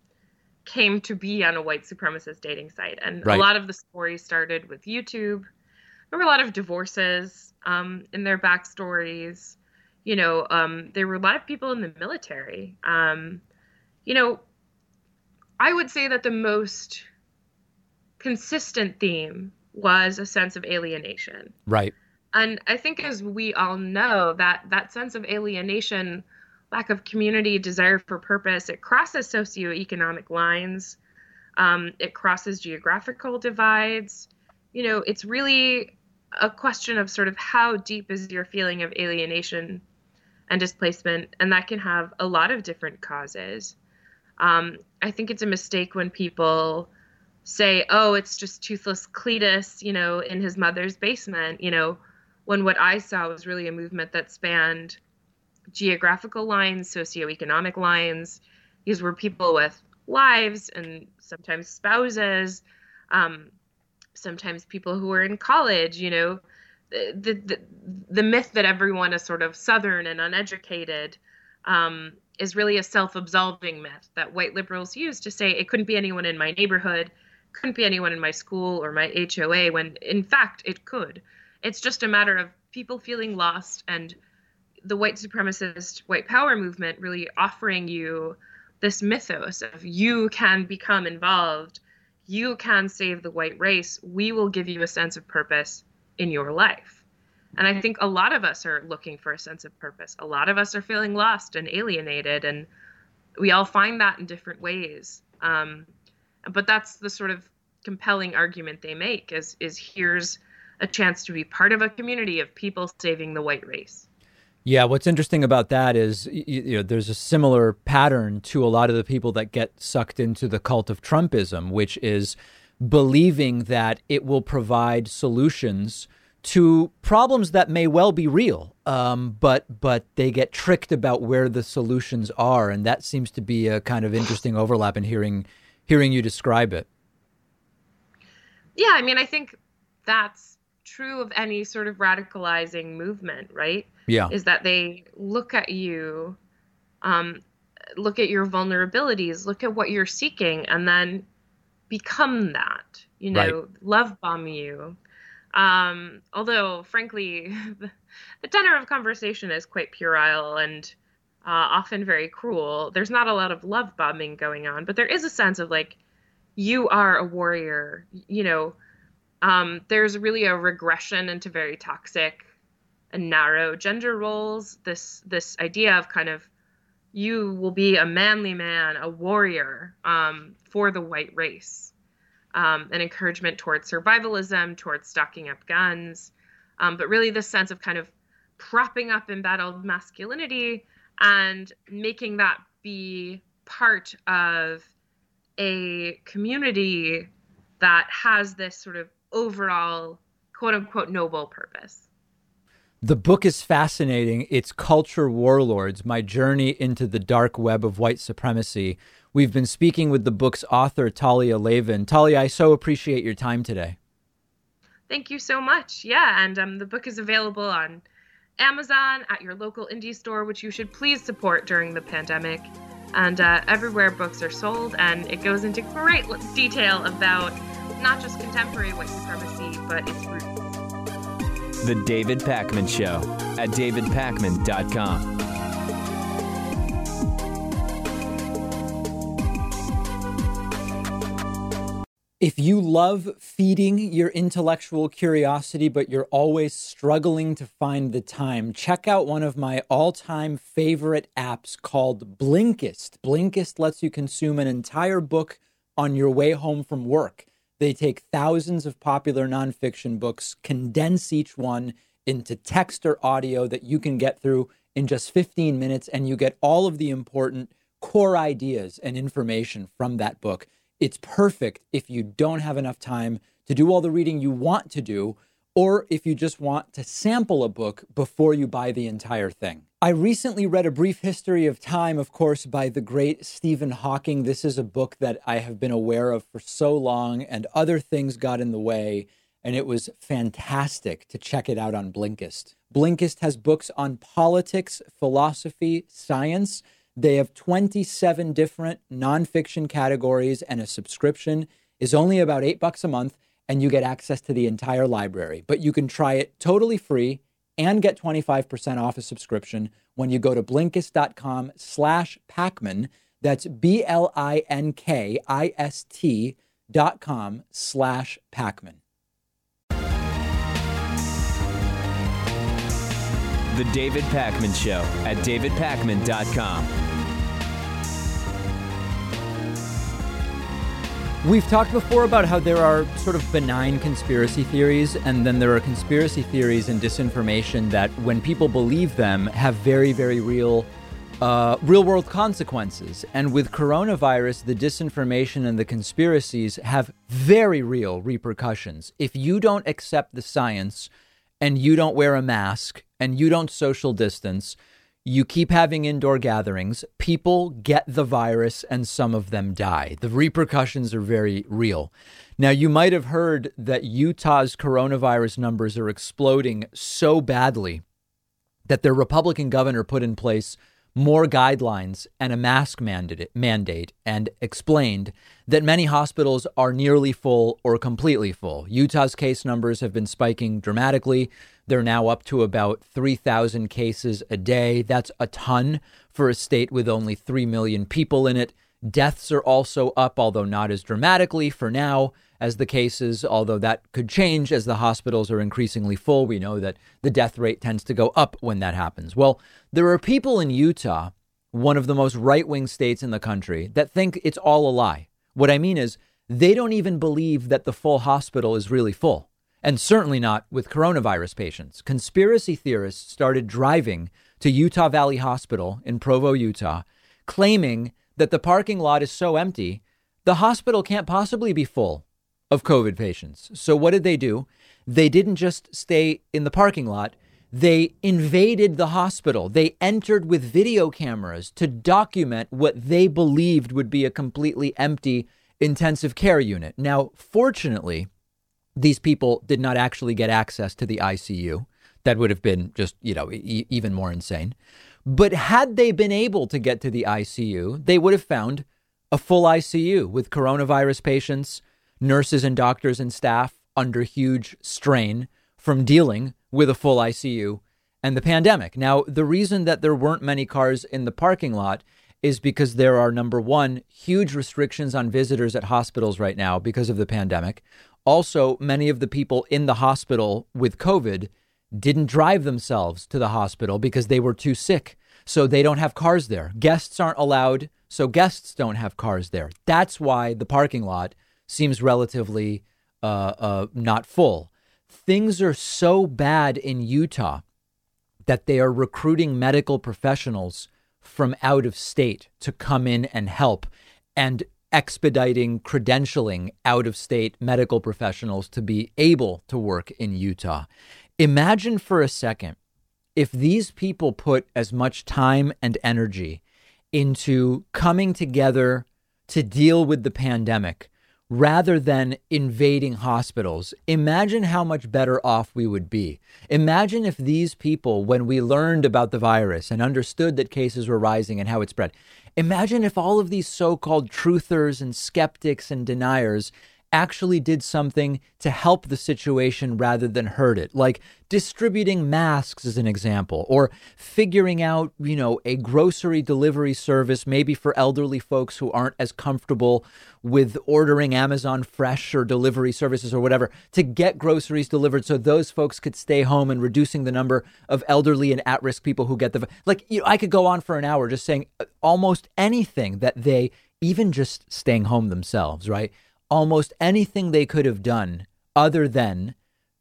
came to be on a white supremacist dating site. And right. A lot of the stories started with YouTube. There were a lot of divorces in their backstories. You know, there were a lot of people in the military. You know, I would say that the most consistent theme was a sense of alienation. Right. And I think, as we all know, that sense of alienation, lack of community, desire for purpose, it crosses socioeconomic lines. It crosses geographical divides. You know, it's really a question of sort of how deep is your feeling of alienation and displacement, and that can have a lot of different causes. I think it's a mistake when people say, oh, it's just toothless Cletus, you know, in his mother's basement, you know, when what I saw was really a movement that spanned geographical lines, socioeconomic lines. These were people with lives and sometimes spouses, sometimes people who were in college. You know, the myth that everyone is sort of Southern and uneducated is really a self-absolving myth that white liberals use to say it couldn't be anyone in my neighborhood, couldn't be anyone in my school or my HOA, when in fact it could. It's just a matter of people feeling lost, and the white supremacist, white power movement really offering you this mythos of you can become involved, you can save the white race, we will give you a sense of purpose in your life. And I think a lot of us are looking for a sense of purpose. A lot of us are feeling lost and alienated, and we all find that in different ways. But that's the sort of compelling argument they make is here's a chance to be part of a community of people saving the white race. Yeah, what's interesting about that is, you know, there's a similar pattern to a lot of the people that get sucked into the cult of Trumpism, which is believing that it will provide solutions to problems that may well be real, but they get tricked about where the solutions are. And that seems to be a kind of interesting overlap in hearing you describe it. Yeah, I mean, I think that's true of any sort of radicalizing movement, right? Yeah. Is that they look at you, look at your vulnerabilities, look at what you're seeking, and then become that, you know, right. Love bomb you. Although, frankly, the tenor of conversation is quite puerile and often very cruel. There's not a lot of love bombing going on, but there is a sense of like, you are a warrior, you know. There's really a regression into very toxic and narrow gender roles. This idea of kind of you will be a manly man, a warrior for the white race, an encouragement towards survivalism, towards stocking up guns, but really this sense of kind of propping up embattled masculinity and making that be part of a community that has this sort of overall, quote unquote, noble purpose. The book is fascinating. It's Culture Warlords, My Journey into the Dark Web of White Supremacy. We've been speaking with the book's author, Talia Lavin. Talia, I so appreciate your time today. Thank you so much. Yeah, and the book is available on Amazon, at your local indie store, which you should please support during the pandemic, and everywhere books are sold. And it goes into great detail about not just contemporary white supremacy, but its roots. The David Pakman Show at davidpakman.com. If you love feeding your intellectual curiosity, but you're always struggling to find the time, check out one of my all-time favorite apps called Blinkist. Blinkist lets you consume an entire book on your way home from work. They take thousands of popular nonfiction books, condense each one into text or audio that you can get through in just 15 minutes, and you get all of the important core ideas and information from that book. It's perfect if you don't have enough time to do all the reading you want to do, or if you just want to sample a book before you buy the entire thing. I recently read A Brief History of Time, of course, by the great Stephen Hawking. This is a book that I have been aware of for so long, and other things got in the way, and it was fantastic to check it out on Blinkist. Blinkist has books on politics, philosophy, science. They have 27 different nonfiction categories, and a subscription is only about $8 a month, and you get access to the entire library. But you can try it totally free and get 25% off a subscription when you go to Blinkist.com/Pakman. That's Blinkist.com/Pakman. The David Pakman Show at davidpakman.com. We've talked before about how there are sort of benign conspiracy theories, and then there are conspiracy theories and disinformation that, when people believe them, have very, very real world consequences. And with coronavirus, the disinformation and the conspiracies have very real repercussions. If you don't accept the science and you don't wear a mask, and you don't social distance, you keep having indoor gatherings, people get the virus and some of them die. The repercussions are very real. Now, you might have heard that Utah's coronavirus numbers are exploding so badly that their Republican governor put in place more guidelines and a mask mandate and explained that many hospitals are nearly full or completely full. Utah's case numbers have been spiking dramatically. They're now up to about 3,000 cases a day. That's a ton for a state with only 3 million people in it. Deaths are also up, although not as dramatically for now as the cases, although that could change as the hospitals are increasingly full. We know that the death rate tends to go up when that happens. Well, there are people in Utah, one of the most right-wing states in the country, that think it's all a lie. What I mean is they don't even believe that the full hospital is really full, and certainly not with coronavirus patients. Conspiracy theorists started driving to Utah Valley Hospital in Provo, Utah, claiming that the parking lot is so empty, the hospital can't possibly be full of COVID patients. So what did they do? They didn't just stay in the parking lot. They invaded the hospital. They entered with video cameras to document what they believed would be a completely empty intensive care unit. Now, fortunately, these people did not actually get access to the ICU. That would have been just, even more insane. But had they been able to get to the ICU, they would have found a full ICU with coronavirus patients, nurses and doctors and staff under huge strain from dealing with a full ICU and the pandemic. Now, the reason that there weren't many cars in the parking lot is because there are, number one, huge restrictions on visitors at hospitals right now because of the pandemic. Also, many of the people in the hospital with COVID didn't drive themselves to the hospital because they were too sick. So they don't have cars there. Guests aren't allowed. So guests don't have cars there. That's why the parking lot seems relatively not full. Things are so bad in Utah that they are recruiting medical professionals from out of state to come in and help, and expediting credentialing out of state medical professionals to be able to work in Utah. Imagine for a second if these people put as much time and energy into coming together to deal with the pandemic rather than invading hospitals. Imagine how much better off we would be. Imagine if these people, when we learned about the virus and understood that cases were rising and how it spread, imagine if all of these so-called truthers and skeptics and deniers actually did something to help the situation rather than hurt it, like distributing masks as an example, or figuring out, you know, a grocery delivery service, maybe for elderly folks who aren't as comfortable with ordering Amazon Fresh or delivery services or whatever, to get groceries delivered so those folks could stay home, and reducing the number of elderly and at-risk people who get the, like, you know, I could go on for an hour just saying almost anything that they, even just staying home themselves, right? Almost anything they could have done other than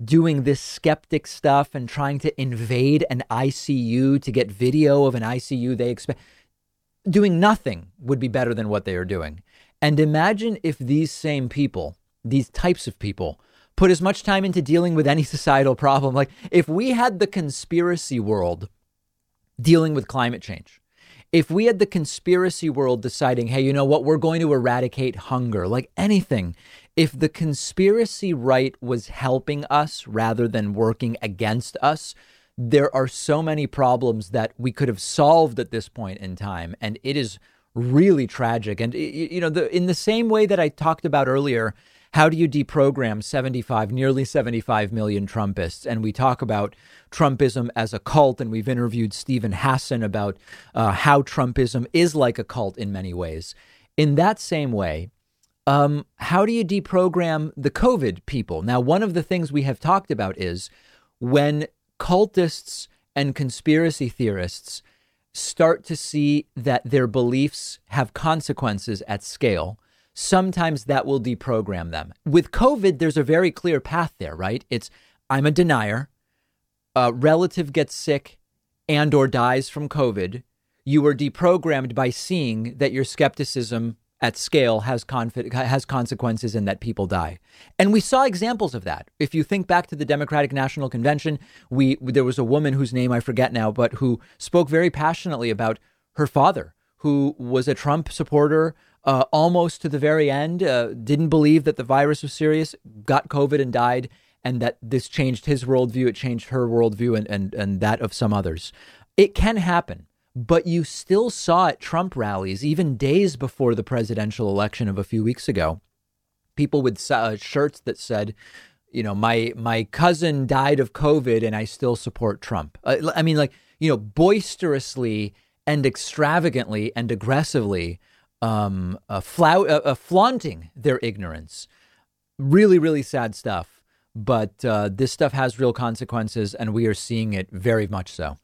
doing this skeptic stuff and trying to invade an ICU to get video of an ICU they expect. Doing nothing would be better than what they are doing. And imagine if these same people, these types of people, put as much time into dealing with any societal problem. Like if we had the conspiracy world dealing with climate change, if we had the conspiracy world deciding, hey, you know what, we're going to eradicate hunger, like anything, if the conspiracy right was helping us rather than working against us, there are so many problems that we could have solved at this point in time. And it is really tragic. And, you know, in the same way that I talked about earlier, how do you deprogram nearly 75 million Trumpists? And we talk about Trumpism as a cult, and we've interviewed Stephen Hassan about how Trumpism is like a cult in many ways. In that same way, how do you deprogram the COVID people? Now, one of the things we have talked about is when cultists and conspiracy theorists start to see that their beliefs have consequences at scale, sometimes that will deprogram them. With COVID, there's a very clear path there, right? It's I'm a denier. A relative gets sick and or dies from COVID. You are deprogrammed by seeing that your skepticism at scale has consequences and that people die. And we saw examples of that. If you think back to the Democratic National Convention, there was a woman whose name I forget now, but who spoke very passionately about her father, who was a Trump supporter almost to the very end, didn't believe that the virus was serious, got COVID and died, and that this changed his worldview. It changed her worldview and that of some others. It can happen, but you still saw at Trump rallies, even days before the presidential election of a few weeks ago, people with shirts that said, you know, my cousin died of COVID and I still support Trump. I mean, like, you know, boisterously and extravagantly and aggressively flaunting their ignorance. Really, really sad stuff. But this stuff has real consequences, and we are seeing it very much so.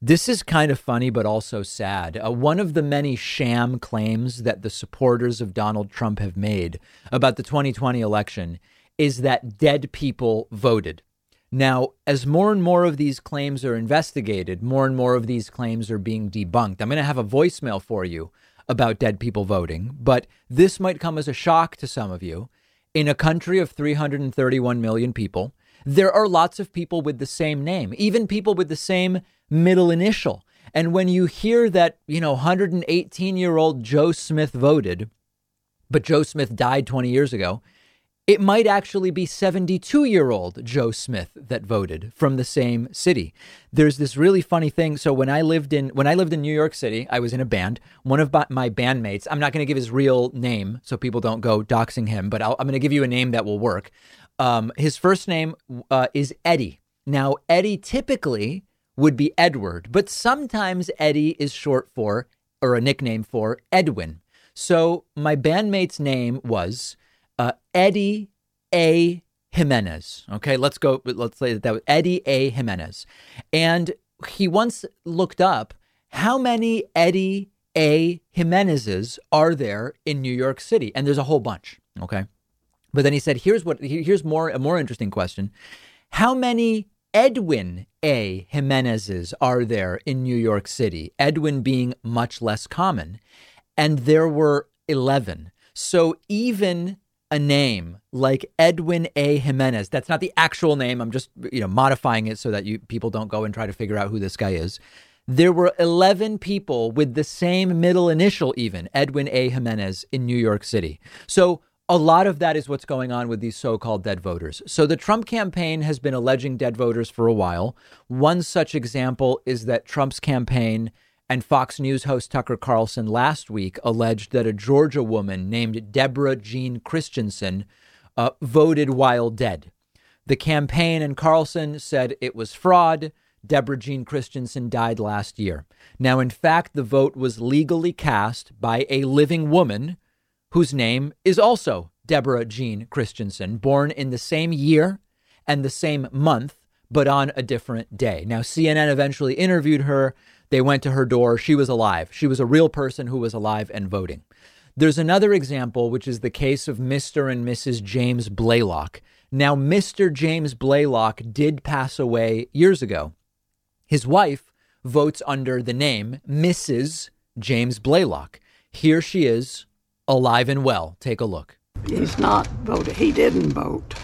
This is kind of funny, but also sad. One of the many sham claims that the supporters of Donald Trump have made about the 2020 election is that dead people voted. Now, as more and more of these claims are investigated, more and more of these claims are being debunked. I'm going to have a voicemail for you about dead people voting, but this might come as a shock to some of you. In a country of 331 million people, there are lots of people with the same name, even people with the same middle initial. And when you hear that, you know, 118-year-old Joe Smith voted, but Joe Smith died 20 years ago, it might actually be 72-year-old Joe Smith that voted from the same city. There's this really funny thing. So when I lived in New York City, I was in a band. One of my bandmates, I'm not going to give his real name so people don't go doxing him, but I'm going to give you a name that will work. His first name is Eddie. Now, Eddie typically would be Edward, but sometimes Eddie is short for, or a nickname for, Edwin. So my bandmate's name was Eddie A. Jimenez. OK, let's say that was Eddie A. Jimenez. And he once looked up how many Eddie A. Jimenezes are there in New York City. And there's a whole bunch. OK, but then he said, here's a more interesting question. How many Edwin A. Jimenez's are there in New York City, Edwin being much less common, and there were 11. So even a name like Edwin A. Jimenez, that's not the actual name, I'm just modifying it so that people don't go and try to figure out who this guy is. There were 11 people with the same middle initial, even Edwin A. Jimenez, in New York City. So a lot of that is what's going on with these so-called dead voters. So the Trump campaign has been alleging dead voters for a while. One such example is that Trump's campaign and Fox News host Tucker Carlson last week alleged that a Georgia woman named Deborah Jean Christensen voted while dead. The campaign and Carlson said it was fraud. Deborah Jean Christensen died last year. Now, in fact, the vote was legally cast by a living woman whose name is also Deborah Jean Christensen, born in the same year and the same month, but on a different day. Now, CNN eventually interviewed her. They went to her door. She was alive. She was a real person who was alive and voting. There's another example, which is the case of Mr. and Mrs. James Blaylock. Now, Mr. James Blaylock did pass away years ago. His wife votes under the name Mrs. James Blaylock. Here she is, alive and well. Take a look. He's not voted. He didn't vote.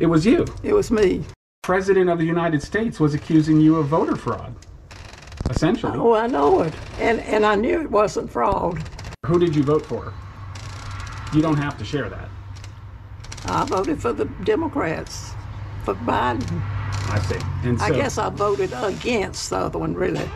It was you. It was me. President of the United States was accusing you of voter fraud, essentially. Oh, I know it. And I knew it wasn't fraud. Who did you vote for? You don't have to share that. I voted for the Democrats, for Biden. I see. And so, I guess I voted against the other one, really.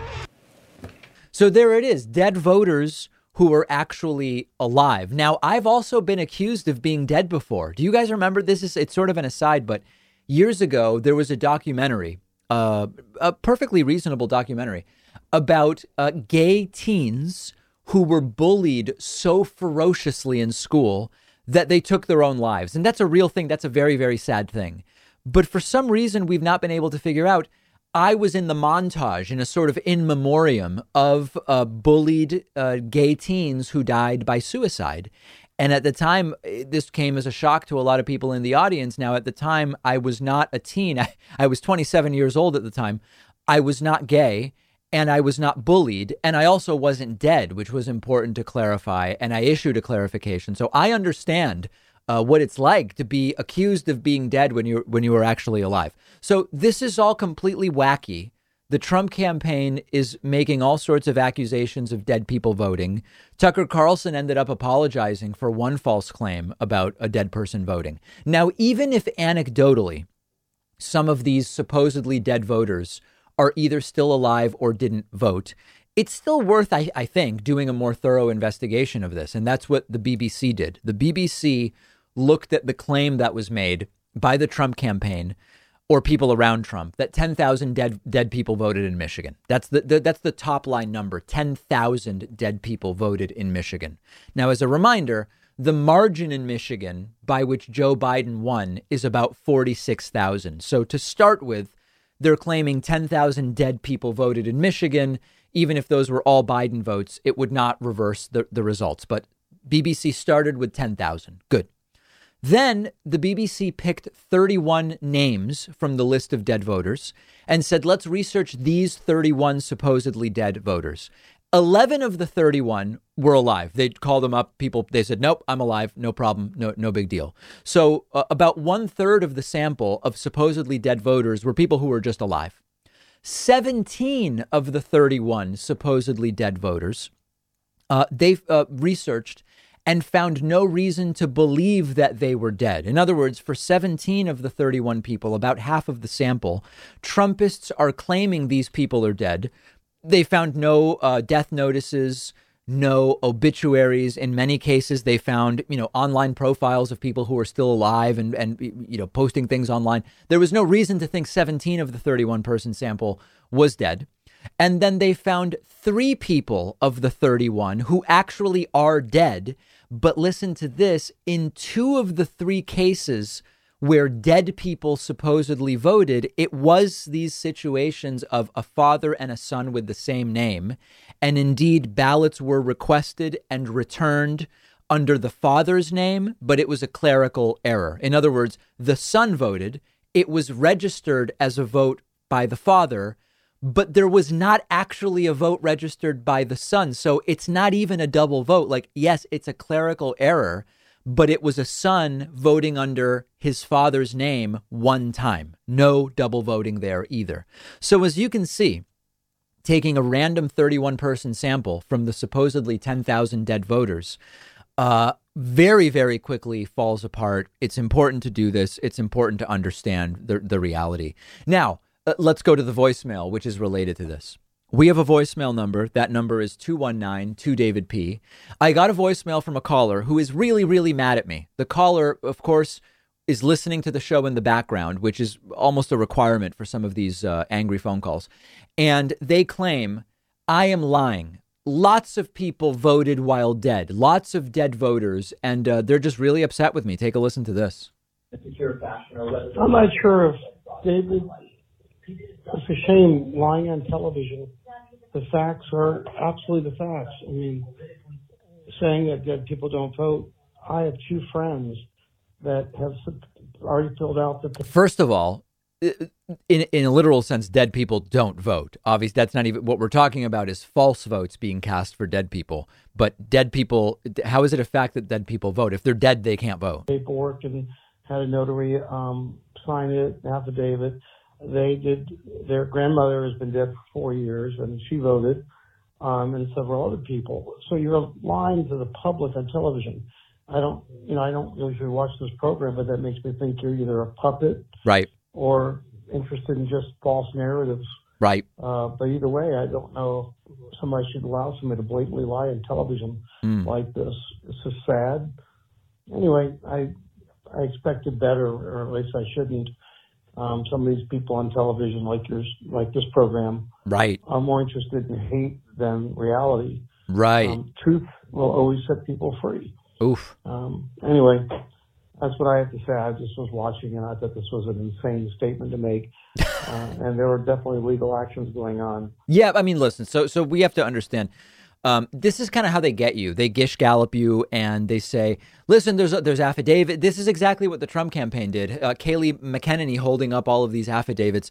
So there it is. Dead voters who are actually alive. Now, I've also been accused of being dead before. Do you guys remember? It's sort of an aside, but years ago, there was a documentary, a perfectly reasonable documentary about gay teens who were bullied so ferociously in school that they took their own lives. And that's a real thing. That's a very, very sad thing. But for some reason, we've not been able to figure out. I was in the montage, in a sort of in memoriam of bullied gay teens who died by suicide. And at the time, this came as a shock to a lot of people in the audience. Now, at the time, I was not a teen. I was 27 years old at the time. I was not gay and I was not bullied. And I also wasn't dead, which was important to clarify. And I issued a clarification. So I understand what it's like to be accused of being dead when you are actually alive. So this is all completely wacky. The Trump campaign is making all sorts of accusations of dead people voting. Tucker Carlson ended up apologizing for one false claim about a dead person voting. Now, even if anecdotally, some of these supposedly dead voters are either still alive or didn't vote, it's still worth, I think, doing a more thorough investigation of this. And that's what the BBC did. The BBC looked at the claim that was made by the Trump campaign or people around Trump that 10,000 dead people voted in Michigan. That's the top line number. 10,000 dead people voted in Michigan. Now, as a reminder, the margin in Michigan by which Joe Biden won is about 46,000. So to start with, they're claiming 10,000 dead people voted in Michigan. Even if those were all Biden votes, it would not reverse the results. But BBC started with 10,000. Good. Then the BBC picked 31 names from the list of dead voters and said, let's research these 31 supposedly dead voters. 11 of the 31 were alive. They'd call them up. People, they said, nope, I'm alive. No problem. No big deal. So about 1/3 of the sample of supposedly dead voters were people who were just alive. 17 of the 31 supposedly dead voters, they've researched and found no reason to believe that they were dead. In other words, for 17 of the 31 people, about half of the sample, Trumpists are claiming these people are dead. They found no death notices, no obituaries. In many cases, they found, online profiles of people who are still alive and posting things online. There was no reason to think 17 of the 31 person sample was dead. And then they found 3 people of the 31 who actually are dead. But listen to this. In 2 of the 3 cases where dead people supposedly voted, it was these situations of a father and a son with the same name. And indeed, ballots were requested and returned under the father's name, but it was a clerical error. In other words, the son voted it was registered as a vote by the father, but there was not actually a vote registered by the son. So it's not even a double vote. Like, yes, it's a clerical error, but it was a son voting under his father's name one time. No double voting there either. So as you can see, taking a random 31-person sample from the supposedly 10,000 dead voters very, very quickly falls apart. It's important to do this. It's important to understand the reality. Now, let's go to the voicemail, which is related to this. We have a voicemail number. That number is 219-2DAVID-P. I got a voicemail from a caller who is really, really mad at me. The caller, of course, is listening to the show in the background, which is almost a requirement for some of these angry phone calls. And they claim, I am lying. Lots of people voted while dead. Lots of dead voters. And they're just really upset with me. Take a listen to this. I'm not sure if David... It's a shame lying on television. The facts are absolutely the facts. I mean, saying that dead people don't vote. I have two friends that have already filled out the... First of all, in a literal sense, dead people don't vote. Obviously, that's not even what we're talking about is false votes being cast for dead people. But dead people, how is it a fact that dead people vote? If they're dead, they can't vote. Paperwork and had a notary sign it, an affidavit. They did. Their grandmother has been dead for 4 years, and she voted, and several other people. So you're lying to the public on television. I don't usually watch this program, but that makes me think you're either a puppet, right, or interested in just false narratives, right. But either way, I don't know if somebody should allow somebody to blatantly lie on television like this. It's just sad. Anyway, I expected better, or at least I shouldn't. Some of these people on television, like this program, right, are more interested in hate than reality. Right. Truth will always set people free. Oof. Anyway, that's what I have to say. I just was watching, and I thought this was an insane statement to make. And there were definitely legal actions going on. Yeah, I mean, listen, so we have to understand. This is kind of how they get you. They gish gallop you and they say, listen, there's affidavit. This is exactly what the Trump campaign did. Kayleigh McEnany holding up all of these affidavits.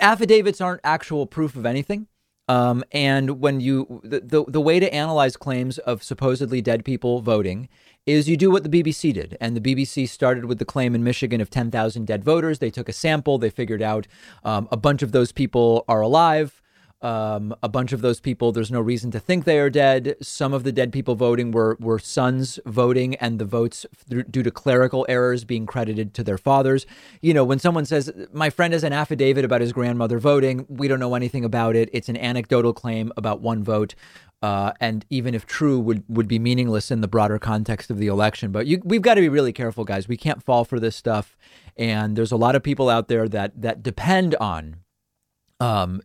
Affidavits aren't actual proof of anything. And when you the way to analyze claims of supposedly dead people voting is you do what the BBC did. And the BBC started with the claim in Michigan of 10,000 dead voters. They took a sample. They figured out a bunch of those people are alive. A bunch of those people, there's no reason to think they are dead. Some of the dead people voting were sons voting, and the votes due to clerical errors being credited to their fathers. You know, when someone says, my friend has an affidavit about his grandmother voting, we don't know anything about it. It's an anecdotal claim about one vote. And even if true, would be meaningless in the broader context of the election. But we've got to be really careful, guys. We can't fall for this stuff. And there's a lot of people out there that depend on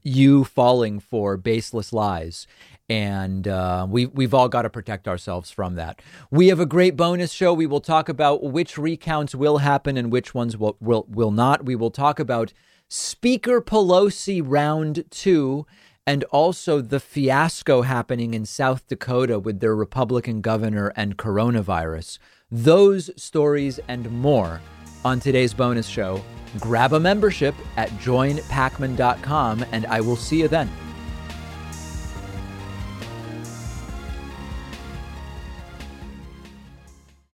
you falling for baseless lies. And we've all got to protect ourselves from that. We have a great bonus show. We will talk about which recounts will happen and which ones will not. We will talk about Speaker Pelosi round 2 and also the fiasco happening in South Dakota with their Republican governor and coronavirus. Those stories and more on today's bonus show. Grab a membership at joinpakman.com, and I will see you then.